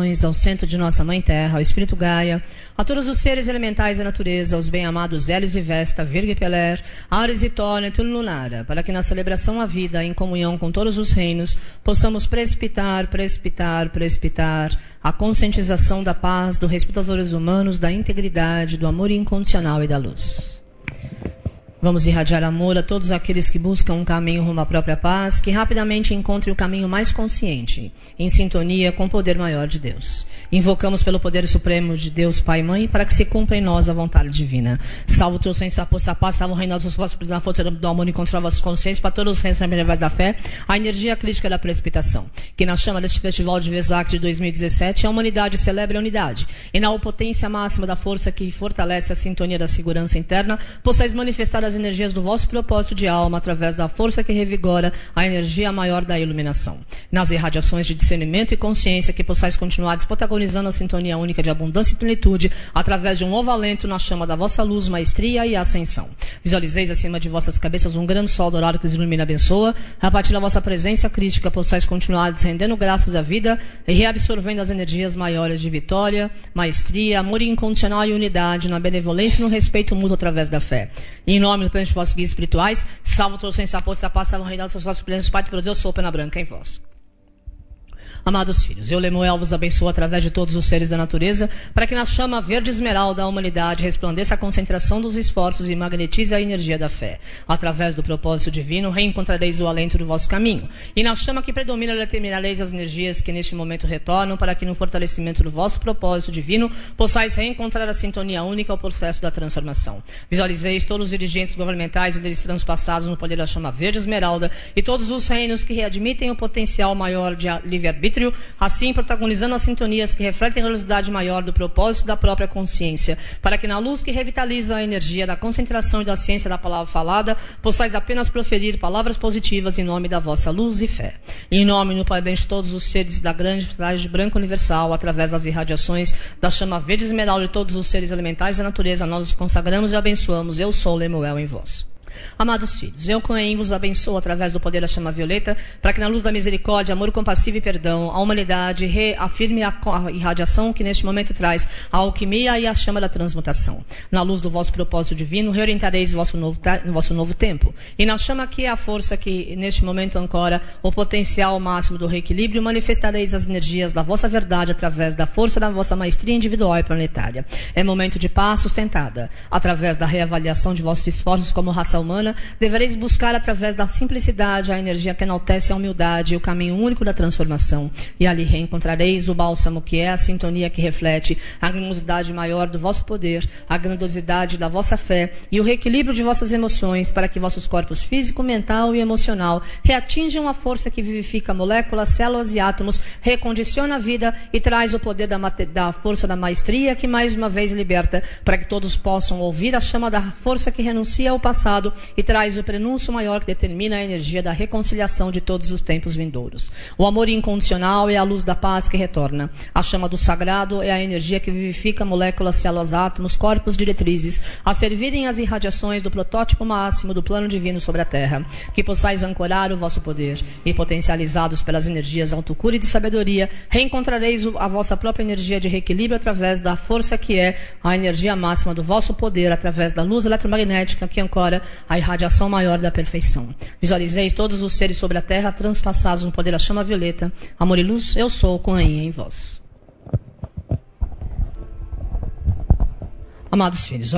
vibrações ao centro de nossa Mãe Terra, ao Espírito Gaia, a todos os seres elementais da natureza, aos bem-amados Hélios e Vesta, Virgo e Peler, Ares e Tóreo e Lunara, para que na celebração à vida, em comunhão com todos os reinos, possamos precipitar a conscientização da paz, do respeito aos valores humanos, da integridade, do amor incondicional e da luz. Vamos irradiar amor a todos aqueles que buscam um caminho rumo à própria paz, que rapidamente encontrem o caminho mais consciente, em sintonia com o poder maior de Deus. Invocamos pelo poder supremo de Deus, Pai e Mãe, para que se cumpra em nós a vontade divina. Salvo o teu senso da força, paz, salvo o reino dos vossos presos na força do amor e controla vossos conscientes, para todos os reinos familiares da fé, a energia crítica da precipitação. Que na chama deste festival de Wesak de 2017, a humanidade celebra a unidade, e na potência máxima da força que fortalece a sintonia da segurança interna, possais manifestar as energias do vosso propósito de alma através da força que revigora a energia maior da iluminação. Nas irradiações de discernimento e consciência que possais continuar desprotagonizando a sintonia única de abundância e plenitude através de um novo alento na chama da vossa luz, maestria e ascensão. Visualizeis acima de vossas cabeças um grande sol dourado que os ilumina e abençoa. A partir da vossa presença crítica possais continuar rendendo graças à vida e reabsorvendo as energias maiores de vitória, maestria, amor incondicional e unidade na benevolência e no respeito mútuo através da fé. E em nome do presente de vossos guias espirituais, salvo todos os sem sapores da paz, salvo o reinado dos vossos presentes, Pai, pelo Deus, sou Pena Branca em vós. Amados filhos, eu, Lemuel, vos abençoo através de todos os seres da natureza, para que na chama verde esmeralda da humanidade resplandeça a concentração dos esforços e magnetize a energia da fé. Através do propósito divino, reencontrareis o alento do vosso caminho. E na chama que predomina, determinareis as energias que neste momento retornam, para que no fortalecimento do vosso propósito divino, possais reencontrar a sintonia única ao processo da transformação. Visualizeis todos os dirigentes governamentais e deles transpassados no poder da chama verde esmeralda e todos os reinos que readmitem o potencial maior de livre-arbítrio, assim protagonizando as sintonias que refletem a velocidade maior do propósito da própria consciência, para que na luz que revitaliza a energia da concentração e da ciência da palavra falada, possais apenas proferir palavras positivas em nome da vossa luz e fé. Em nome do Pai de todos os seres da grande cidade branca universal, através das irradiações da chama verde esmeralda de todos os seres elementais da natureza, nós os consagramos e abençoamos. Eu sou Lemuel em vós. Amados filhos, eu, Kwan Yin, vos abençoo através do poder da chama violeta, para que na luz da misericórdia, amor compassivo e perdão, a humanidade reafirme a irradiação que neste momento traz a alquimia e a chama da transmutação. Na luz do vosso propósito divino, reorientareis vosso novo tempo. E na chama que é a força que neste momento ancora o potencial máximo do reequilíbrio, manifestareis as energias da vossa verdade através da força da vossa maestria individual e planetária. É momento de paz sustentada. Através da reavaliação de vossos esforços como raça humana, devereis buscar através da simplicidade a energia que enaltece a humildade e o caminho único da transformação, e ali reencontrareis o bálsamo que é a sintonia que reflete a grandiosidade maior do vosso poder, a grandiosidade da vossa fé e o reequilíbrio de vossas emoções, para que vossos corpos físico, mental e emocional reatinjam a força que vivifica moléculas, células e átomos, recondiciona a vida e traz o poder da força da maestria que mais uma vez liberta, para que todos possam ouvir a chama da força que renuncia ao passado e traz o prenúncio maior que determina a energia da reconciliação de todos os tempos vindouros. O amor incondicional é a luz da paz que retorna. A chama do sagrado é a energia que vivifica moléculas, células, átomos, corpos, diretrizes, a servirem as irradiações do protótipo máximo do plano divino sobre a Terra. Que possais ancorar o vosso poder e, potencializados pelas energias autocura e de sabedoria, reencontrareis a vossa própria energia de reequilíbrio através da força que é a energia máxima do vosso poder, através da luz eletromagnética que ancora a irradiação maior da perfeição. Visualizeis todos os seres sobre a terra transpassados no poder da chama violeta. Amor e luz, eu sou Kwan Yin em vós. Amados filhos,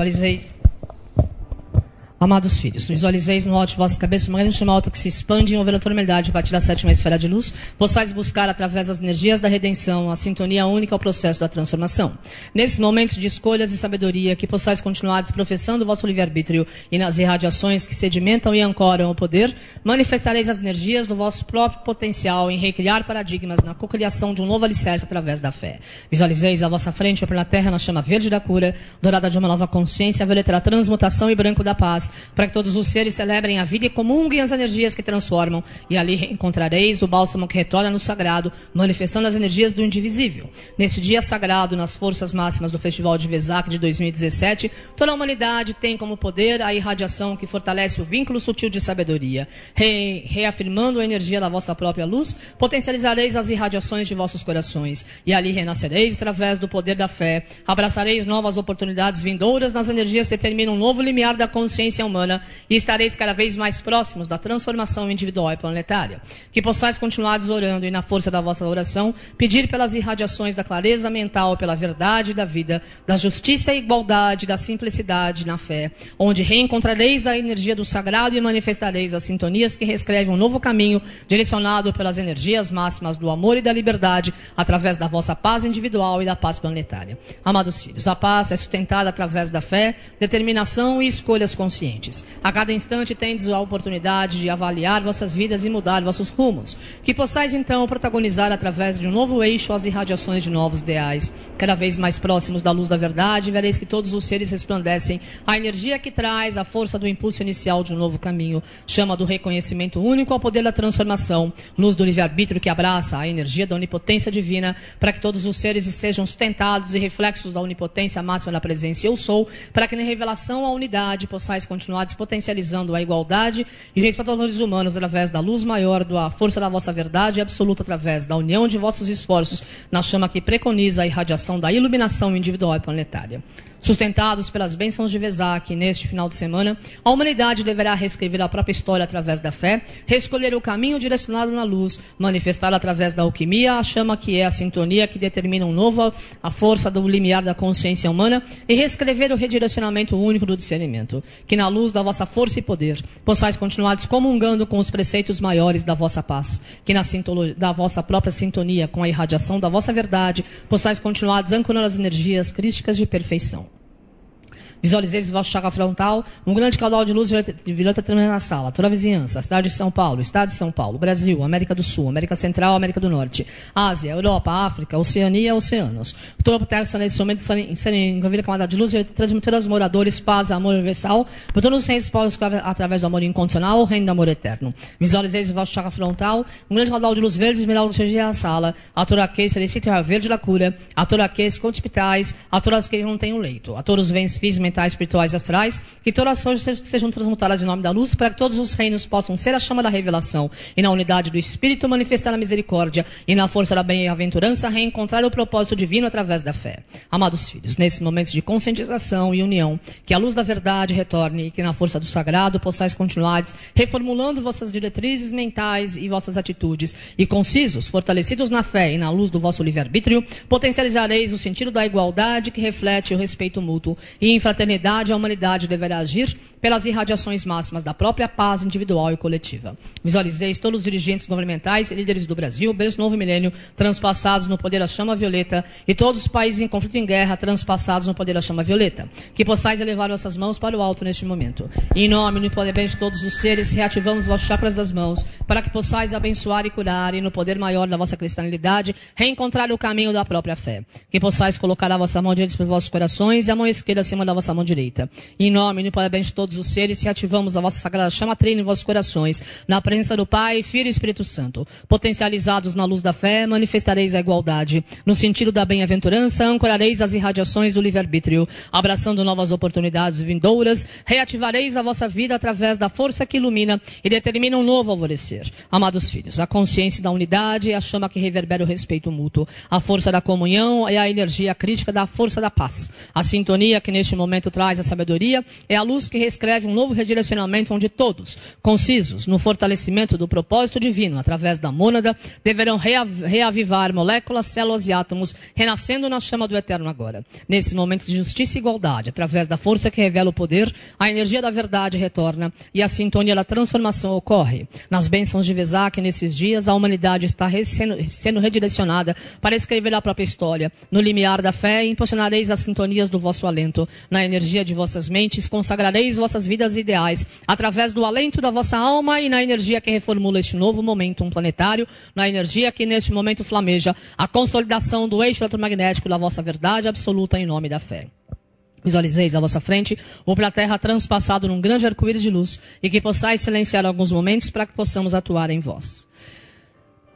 visualizeis no alto de vossa cabeça uma grande chama alta que se expande em ovelatoridade a partir da sétima esfera de luz. Possais buscar, através das energias da redenção, a sintonia única ao processo da transformação. Nesse momento de escolhas e sabedoria, que possais continuar desprofessando o vosso livre-arbítrio e nas irradiações que sedimentam e ancoram o poder, manifestareis as energias do vosso próprio potencial em recriar paradigmas na cocriação de um novo alicerce através da fé. Visualizeis à vossa frente, pela terra, na chama verde da cura, dourada de uma nova consciência, violeta da transmutação e branco da paz, para que todos os seres celebrem a vida e comunguem as energias que transformam. E ali reencontrareis o bálsamo que retorna no sagrado, manifestando as energias do indivisível. Neste dia sagrado, nas forças máximas do Festival de Wesak de 2017, toda a humanidade tem como poder a irradiação que fortalece o vínculo sutil de sabedoria. Reafirmando a energia da vossa própria luz, potencializareis as irradiações de vossos corações. E ali renascereis através do poder da fé. Abraçareis novas oportunidades vindouras nas energias que determinam um novo limiar da consciência humana e estareis cada vez mais próximos da transformação individual e planetária. Que possais continuar orando e, na força da vossa oração, pedir pelas irradiações da clareza mental, pela verdade da vida, da justiça e igualdade, da simplicidade na fé, onde reencontrareis a energia do sagrado e manifestareis as sintonias que reescrevem um novo caminho direcionado pelas energias máximas do amor e da liberdade, através da vossa paz individual e da paz planetária. Amados filhos, a paz é sustentada através da fé, determinação e escolhas conscientes. A cada instante tendes a oportunidade de avaliar vossas vidas e mudar vossos rumos. Que possais, então, protagonizar através de um novo eixo as irradiações de novos ideais. Cada vez mais próximos da luz da verdade, vereis que todos os seres resplandecem a energia que traz a força do impulso inicial de um novo caminho. Chama do reconhecimento único ao poder da transformação. Luz do livre-arbítrio que abraça a energia da onipotência divina, para que todos os seres sejam sustentados e reflexos da onipotência máxima da presença eu sou, para que na revelação à unidade possais continuar despotencializando a igualdade e o respeito aos valores humanos através da luz maior, da força da vossa verdade absoluta, através da união de vossos esforços na chama que preconiza a irradiação da iluminação individual e planetária. Sustentados pelas bênçãos de Wesak, neste final de semana, a humanidade deverá reescrever a própria história através da fé, reescolher o caminho direcionado na luz, manifestar através da alquimia a chama que é a sintonia que determina um novo, a força do limiar da consciência humana, e reescrever o redirecionamento único do discernimento. Que na luz da vossa força e poder, possais continuar descomungando com os preceitos maiores da vossa paz. Que na da vossa própria sintonia com a irradiação da vossa verdade, possais continuar desancorando as energias crísticas de perfeição. Visualizeis o vosso chakra frontal, um grande caudal de luz violeta tremendo na sala, toda a vizinhança, a cidade de São Paulo, Estado de São Paulo, Brasil, América do Sul, América Central, América do Norte, Ásia, Europa, África, Oceania, Oceanos. Toda a terra, nesse momento, envolvida camada de luz violeta, transmitindo aos moradores paz, amor universal, por todos os reinos povos, através do amor incondicional, o reino do amor eterno. Visualizeis o vosso chakra frontal, um grande caudal de luz verde esmeralda cheia na sala, a toraquês felicita a verde da cura, a toraquês com hospitais, a toras que não têm um leito, a todos os bens físicos, mentais, espirituais e astrais, que todas as ações sejam transmutadas em nome da luz, para que todos os reinos possam ser a chama da revelação e na unidade do Espírito manifestar a misericórdia e na força da bem-aventurança reencontrar o propósito divino através da fé. Amados filhos, nesses momentos de conscientização e união, que a luz da verdade retorne e que na força do sagrado possais continuar reformulando vossas diretrizes mentais e vossas atitudes e concisos, fortalecidos na fé e na luz do vosso livre-arbítrio, potencializareis o sentido da igualdade que reflete o respeito mútuo e infraternidade. A humanidade deverá agir pelas irradiações máximas da própria paz individual e coletiva. Visualizeis todos os dirigentes governamentais e líderes do Brasil, berço novo milênio, transpassados no poder da chama violeta, e todos os países em conflito e em guerra, transpassados no poder da chama violeta. Que possais elevar vossas mãos para o alto neste momento. E em nome e poder bem de todos os seres, reativamos vossos chakras das mãos, para que possais abençoar e curar, e no poder maior da vossa cristianidade, reencontrar o caminho da própria fé. Que possais colocar a vossa mão diante dos vossos corações e a mão esquerda acima da vossa mão direita. Em nome e parabéns de todos os seres, reativamos a vossa sagrada chama trina em vossos corações, na presença do Pai, Filho e Espírito Santo. Potencializados na luz da fé, manifestareis a igualdade. No sentido da bem-aventurança, ancorareis as irradiações do livre-arbítrio, abraçando novas oportunidades vindouras, reativareis a vossa vida através da força que ilumina e determina um novo alvorecer. Amados filhos, a consciência da unidade é a chama que reverbera o respeito mútuo, a força da comunhão é a energia crítica da força da paz. A sintonia que neste momento traz a sabedoria, é a luz que reescreve um novo redirecionamento onde todos, concisos no fortalecimento do propósito divino através da mônada, deverão reavivar moléculas, células e átomos, renascendo na chama do eterno agora. Nesses momentos de justiça e igualdade, através da força que revela o poder, a energia da verdade retorna e a sintonia da transformação ocorre. Nas bênçãos de Wesak, nesses dias, a humanidade está sendo redirecionada para escrever a própria história. No limiar da fé, impulsionareis as sintonias do vosso alento. Na energia de vossas mentes, consagrareis vossas vidas ideais, através do alento da vossa alma e na energia que reformula este novo momento planetário, na energia que neste momento flameja a consolidação do eixo eletromagnético da vossa verdade absoluta em nome da fé. Visualizeis à vossa frente o planeta transpassado num grande arco-íris de luz e que possais silenciar alguns momentos para que possamos atuar em vós.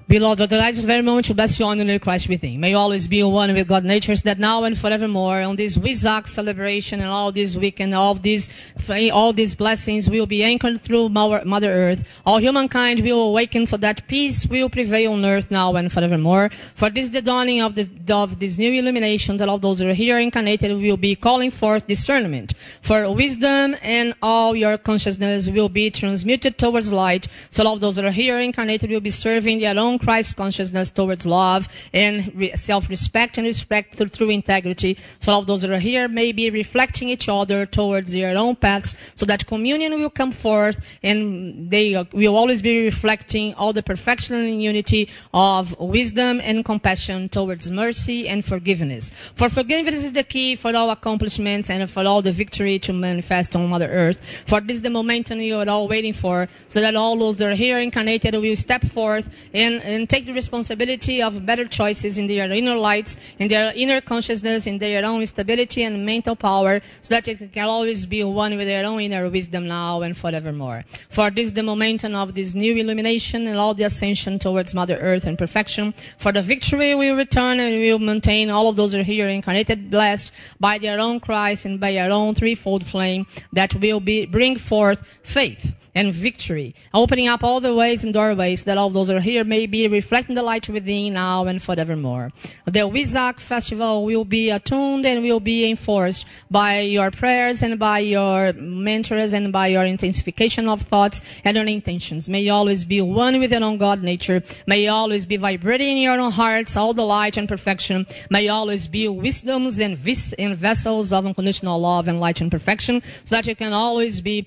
Beloved, I would very much bless you on your Christ within. May you always be one with God nature, so that now and forevermore on this Wesak celebration and all this weekend, all these blessings will be anchored through Mother Earth. All humankind will awaken so that peace will prevail on earth now and forevermore. For this is the dawning of this new illumination that all those who are here incarnated will be calling forth discernment. For wisdom and all your consciousness will be transmuted towards light. So all those that are here incarnated will be serving the alone Christ consciousness towards love and self-respect and respect through integrity. So all those that are here may be reflecting each other towards their own paths, so that communion will come forth and they will always be reflecting all the perfection and unity of wisdom and compassion towards mercy and forgiveness. For forgiveness is the key for all accomplishments and for all the victory to manifest on Mother Earth. For this is the momentum you are all waiting for, so that all those that are here incarnated will step forth and take the responsibility of better choices in their inner lights, in their inner consciousness, in their own stability and mental power, so that it can always be one with their own inner wisdom now and forevermore. For this, the momentum of this new illumination and all the ascension towards Mother Earth and perfection, for the victory will return and will maintain all of those who are here incarnated, blessed by their own Christ and by their own threefold flame that will bring forth faith and victory, opening up all the ways and doorways that all those who are here may be reflecting the light within now and forevermore. The Wesak festival will be attuned and will be enforced by your prayers and by your mentors and by your intensification of thoughts and your intentions. May you always be one with your own God nature. May you always be vibrating in your own hearts all the light and perfection. May you always be wisdoms and vessels of unconditional love and light and perfection, so that you can always be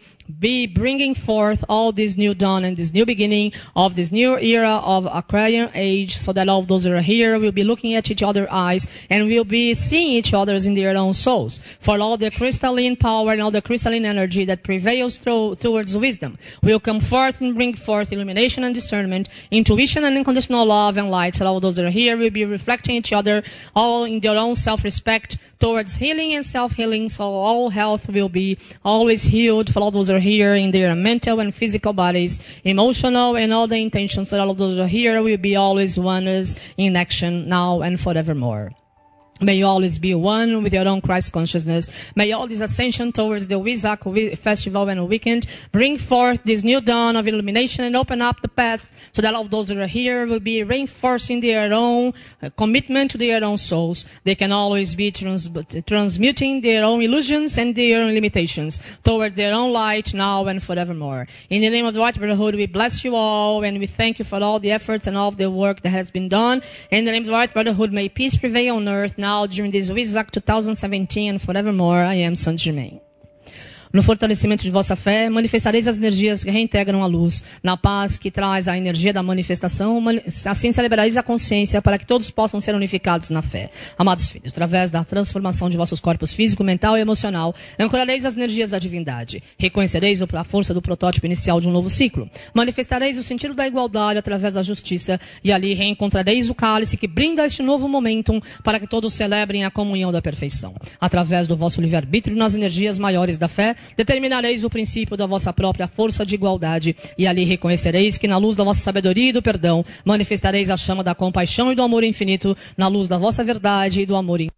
bringing forth all this new dawn and this new beginning of this new era of Aquarian age, so that all those who are here will be looking at each other's eyes and will be seeing each other's in their own souls, for all the crystalline power and all the crystalline energy that prevails towards wisdom will come forth and bring forth illumination and discernment, intuition and unconditional love and light. So all those that are here will be reflecting each other all in their own self-respect towards healing and self-healing, so all health will be always healed for all those that are here in their mental and physical bodies, emotional and all the intentions, that all of those are here will be always oneness in action now and forevermore. May you always be one with your own Christ consciousness. May all this ascension towards the Wesak festival and weekend bring forth this new dawn of illumination and open up the path, so that all those that are here will be reinforcing their own commitment to their own souls. They can always be transmuting their own illusions and their own limitations towards their own light now and forevermore. In the name of the White Brotherhood, we bless you all and we thank you for all the efforts and all the work that has been done. In the name of the White Brotherhood, may peace prevail on earth now during this Wesak 2017 and forevermore. I am Saint Germain. No fortalecimento de vossa fé, manifestareis as energias que reintegram a luz, na paz que traz a energia da manifestação, assim celebrareis a consciência para que todos possam ser unificados na fé. Amados filhos, através da transformação de vossos corpos físico, mental e emocional, ancorareis as energias da divindade. Reconhecereis a força do protótipo inicial de um novo ciclo. Manifestareis o sentido da igualdade através da justiça e ali reencontrareis o cálice que brinda este novo momentum para que todos celebrem a comunhão da perfeição. Através do vosso livre-arbítrio nas energias maiores da fé, determinareis o princípio da vossa própria força de igualdade e ali reconhecereis que na luz da vossa sabedoria e do perdão manifestareis a chama da compaixão e do amor infinito na luz da vossa verdade e do amor infinito.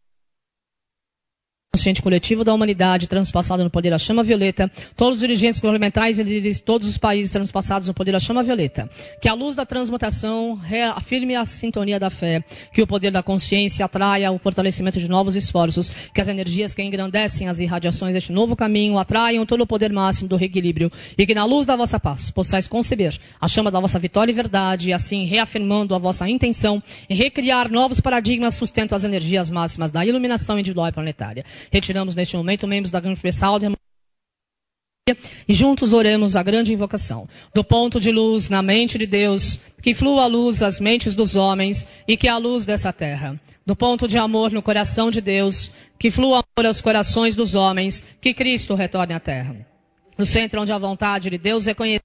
Consciente coletivo da humanidade, transpassado no poder da chama violeta, todos os dirigentes governamentais e líderes de todos os países transpassados no poder da chama violeta, que a luz da transmutação reafirme a sintonia da fé, que o poder da consciência atraia o fortalecimento de novos esforços, que as energias que engrandecem as irradiações deste novo caminho atraiam todo o poder máximo do reequilíbrio e que na luz da vossa paz possais conceber a chama da vossa vitória e verdade, e assim reafirmando a vossa intenção em recriar novos paradigmas sustento as energias máximas da iluminação individual e planetária. Retiramos neste momento membros da Grande Pressal e juntos oremos a grande invocação. Do ponto de luz na mente de Deus, que flua a luz às mentes dos homens e que é a luz dessa terra. Do ponto de amor no coração de Deus, que flua amor aos corações dos homens, que Cristo retorne à terra. No centro onde a vontade de Deus é conhecida,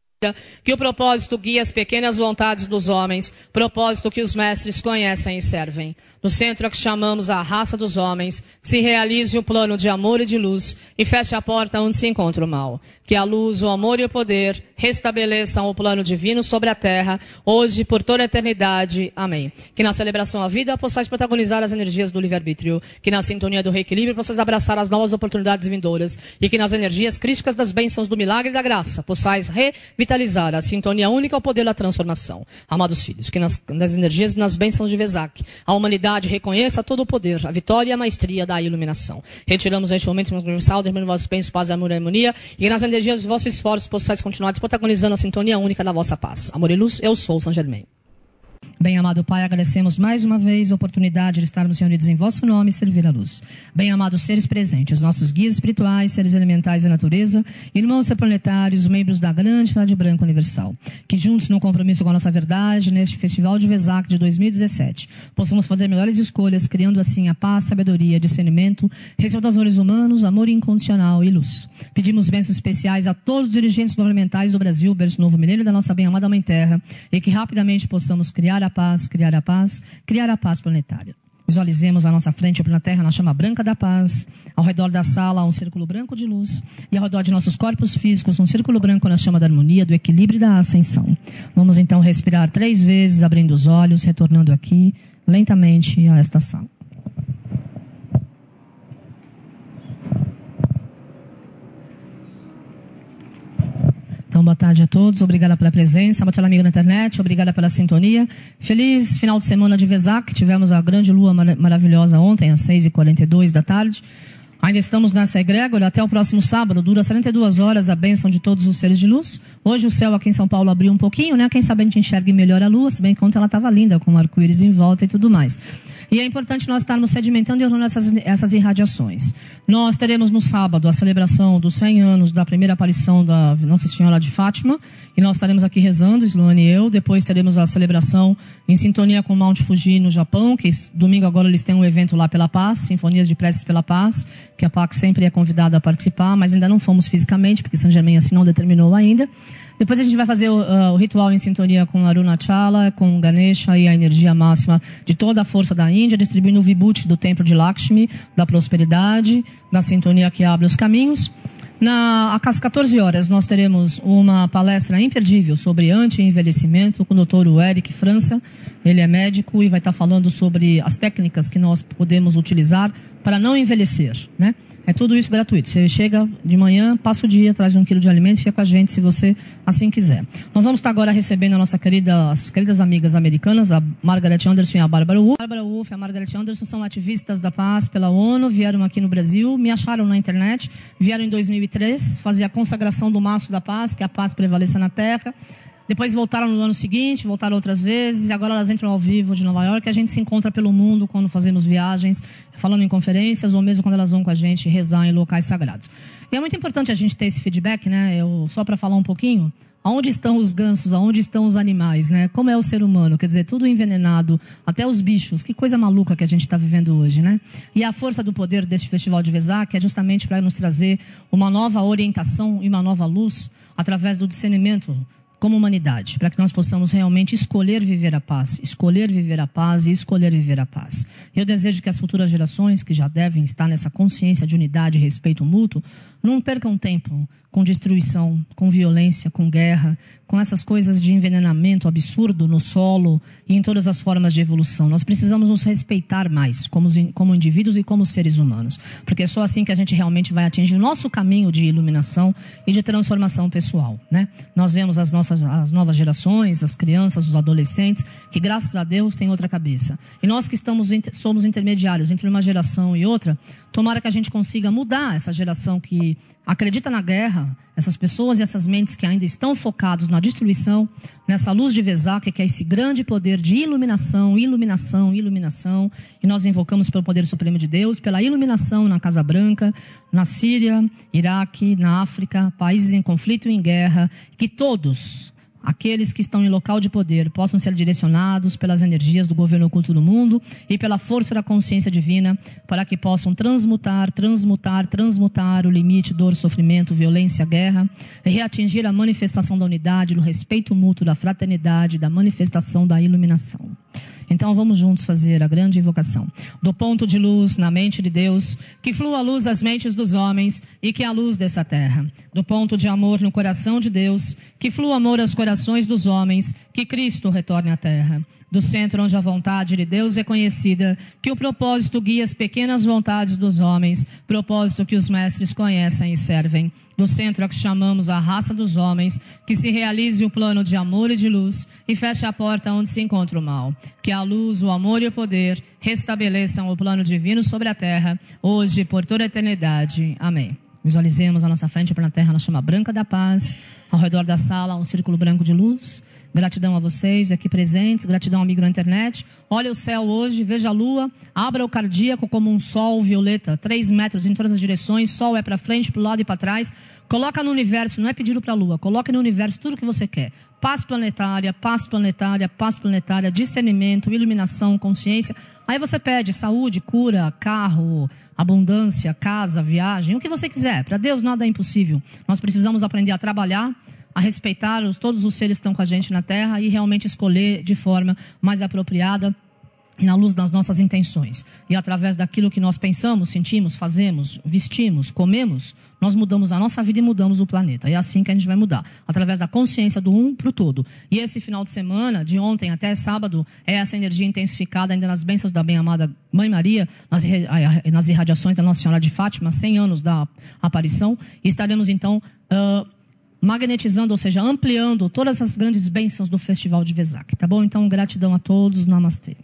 que o propósito guia as pequenas vontades dos homens, propósito que os mestres conhecem e servem. No centro a que chamamos a raça dos homens, se realize o plano de amor e de luz e feche a porta onde se encontra o mal. Que a luz, o amor e o poder restabeleçam o plano divino sobre a terra, hoje e por toda a eternidade. Amém. Que na celebração à vida possais protagonizar as energias do livre-arbítrio, que na sintonia do reequilíbrio possais abraçar as novas oportunidades vindouras e que nas energias crísticas das bênçãos do milagre e da graça possais revitalizar a sintonia única ao poder da transformação. Amados filhos, que nas energias e nas bênçãos de Wesak, a humanidade reconheça todo o poder, a vitória e a maestria da iluminação. Retiramos neste momento universal, derramando vossos bens, paz, amor e harmonia, e que nas energias de vossos esforços possais continuar protagonizando a sintonia única da vossa paz. Amor e luz, eu sou Saint Germain. Bem-amado Pai, agradecemos mais uma vez a oportunidade de estarmos reunidos em vosso nome e servir a luz. Bem-amados seres presentes, nossos guias espirituais, seres elementais da natureza, irmãos planetários, membros da grande Pena Branca universal, que juntos no compromisso com a nossa verdade, neste Festival de Wesak de 2017, possamos fazer melhores escolhas, criando assim a paz, sabedoria, discernimento, respeito aos valores humanos, amor incondicional e luz. Pedimos bênçãos especiais a todos os dirigentes governamentais do Brasil, berço novo milênio da nossa bem-amada Mãe Terra, e que rapidamente possamos criar a paz, criar a paz, criar a paz planetária. Visualizemos à nossa frente, na Terra, na chama branca da paz. Ao redor da sala, há um círculo branco de luz. E ao redor de nossos corpos físicos, um círculo branco na chama da harmonia, do equilíbrio e da ascensão. Vamos então respirar 3 vezes, abrindo os olhos, retornando aqui, lentamente, a esta sala. Então, boa tarde a todos, obrigada pela presença, boa tarde amigo na internet, obrigada pela sintonia. Feliz final de semana de Wesak, tivemos a grande lua maravilhosa ontem, às 6h42 da tarde. Ainda estamos nessa egrégora, até o próximo sábado, dura 72 horas a bênção de todos os seres de luz. Hoje o céu aqui em São Paulo abriu um pouquinho, né? Quem sabe a gente enxergue melhor a lua, se bem que ontem ela estava linda, com arco-íris em volta e tudo mais. E é importante nós estarmos sedimentando e ordenando essas irradiações. Nós teremos no sábado a celebração dos 100 anos da primeira aparição da Nossa Senhora de Fátima. E nós estaremos aqui rezando, Sloane e eu. Depois teremos a celebração em sintonia com o Mount Fuji no Japão, que domingo agora eles têm um evento lá pela paz, Sinfonias de Preces pela Paz, que a PAC sempre é convidada a participar, mas ainda não fomos fisicamente, porque Saint Germain assim não determinou ainda. Depois a gente vai fazer o ritual em sintonia com Arunachala, com Ganesha e a energia máxima de toda a força da Índia, distribuindo o vibhuti do templo de Lakshmi, da prosperidade, da sintonia que abre os caminhos. Às 14 horas nós teremos uma palestra imperdível sobre anti-envelhecimento com o Dr. Eric França. Ele é médico e vai estar falando sobre as técnicas que nós podemos utilizar para não envelhecer, né? É tudo isso gratuito. Você chega de manhã, passa o dia, traz 1 quilo de alimento e fica com a gente se você assim quiser. Nós vamos estar agora recebendo as queridas amigas americanas, a Margaret Anderson e a Barbara Wolf. A Barbara Wolf e a Margaret Anderson são ativistas da paz pela ONU, vieram aqui no Brasil, me acharam na internet, vieram em 2003, fazer a consagração do maço da paz, que a paz prevaleça na terra. Depois voltaram no ano seguinte, voltaram outras vezes, e agora elas entram ao vivo de Nova York. A gente se encontra pelo mundo quando fazemos viagens, falando em conferências, ou mesmo quando elas vão com a gente rezar em locais sagrados. E é muito importante a gente ter esse feedback, né? Só para falar um pouquinho, aonde estão os gansos, aonde estão os animais, né? Como é o ser humano, quer dizer, tudo envenenado, até os bichos. Que coisa maluca que a gente está vivendo hoje, né? E a força do poder deste Festival de Wesak é justamente para nos trazer uma nova orientação e uma nova luz através do discernimento, como humanidade, para que nós possamos realmente escolher viver a paz. Eu desejo que as futuras gerações, que já devem estar nessa consciência de unidade e respeito mútuo, não percam tempo com destruição, com violência, com guerra, com essas coisas de envenenamento absurdo no solo e em todas as formas de evolução. Nós precisamos nos respeitar mais como indivíduos e como seres humanos, porque é só assim que a gente realmente vai atingir o nosso caminho de iluminação e de transformação pessoal, né? Nós vemos as novas gerações, as crianças, os adolescentes, que graças a Deus têm outra cabeça. E nós que somos intermediários entre uma geração e outra, tomara que a gente consiga mudar essa geração que acredita na guerra, essas pessoas e essas mentes que ainda estão focados na destruição, nessa luz de Wesak, que é esse grande poder de iluminação, e nós invocamos pelo poder supremo de Deus, pela iluminação na Casa Branca, na Síria, Iraque, na África, países em conflito e em guerra, que todos aqueles que estão em local de poder possam ser direcionados pelas energias do governo oculto do mundo e pela força da consciência divina para que possam transmutar o limite, dor, sofrimento, violência, guerra, reatingir a manifestação da unidade, do respeito mútuo, da fraternidade, da manifestação da iluminação. Então vamos juntos fazer a grande invocação. Do ponto de luz na mente de Deus, que flua a luz às mentes dos homens e que é a luz dessa terra. Do ponto de amor no coração de Deus, que flua amor aos corações dos homens, que Cristo retorne à terra. Do centro onde a vontade de Deus é conhecida, que o propósito guia as pequenas vontades dos homens, propósito que os mestres conhecem e servem. Do centro a que chamamos a raça dos homens, que se realize o plano de amor e de luz e feche a porta onde se encontra o mal. Que a luz, o amor e o poder restabeleçam o plano divino sobre a terra, hoje e por toda a eternidade. Amém. Visualizemos à nossa frente, pela terra, na chama branca da paz, ao redor da sala, um círculo branco de luz. Gratidão a vocês aqui presentes, gratidão amigo da internet. Olha o céu hoje, veja a lua, abra o cardíaco como um sol violeta, 3 metros em todas as direções, sol é para frente, para o lado e para trás. Coloca no universo, não é pedido para a lua, coloca no universo tudo o que você quer. Paz planetária, paz planetária, paz planetária, discernimento, iluminação, consciência. Aí você pede saúde, cura, carro, abundância, casa, viagem, o que você quiser. Para Deus nada é impossível. Nós precisamos aprender a trabalhar, a respeitar todos os seres que estão com a gente na Terra e realmente escolher de forma mais apropriada, na luz das nossas intenções. E através daquilo que nós pensamos, sentimos, fazemos, vestimos, comemos, nós mudamos a nossa vida e mudamos o planeta. E é assim que a gente vai mudar, através da consciência do um para o todo. E esse final de semana, de ontem até sábado, é essa energia intensificada ainda nas bênçãos da bem-amada Mãe Maria, nas irradiações da Nossa Senhora de Fátima, 100 anos da aparição. E estaremos então magnetizando, ou seja, ampliando todas as grandes bênçãos do Festival de Wesak. Tá bom? Então, gratidão a todos. Namastê.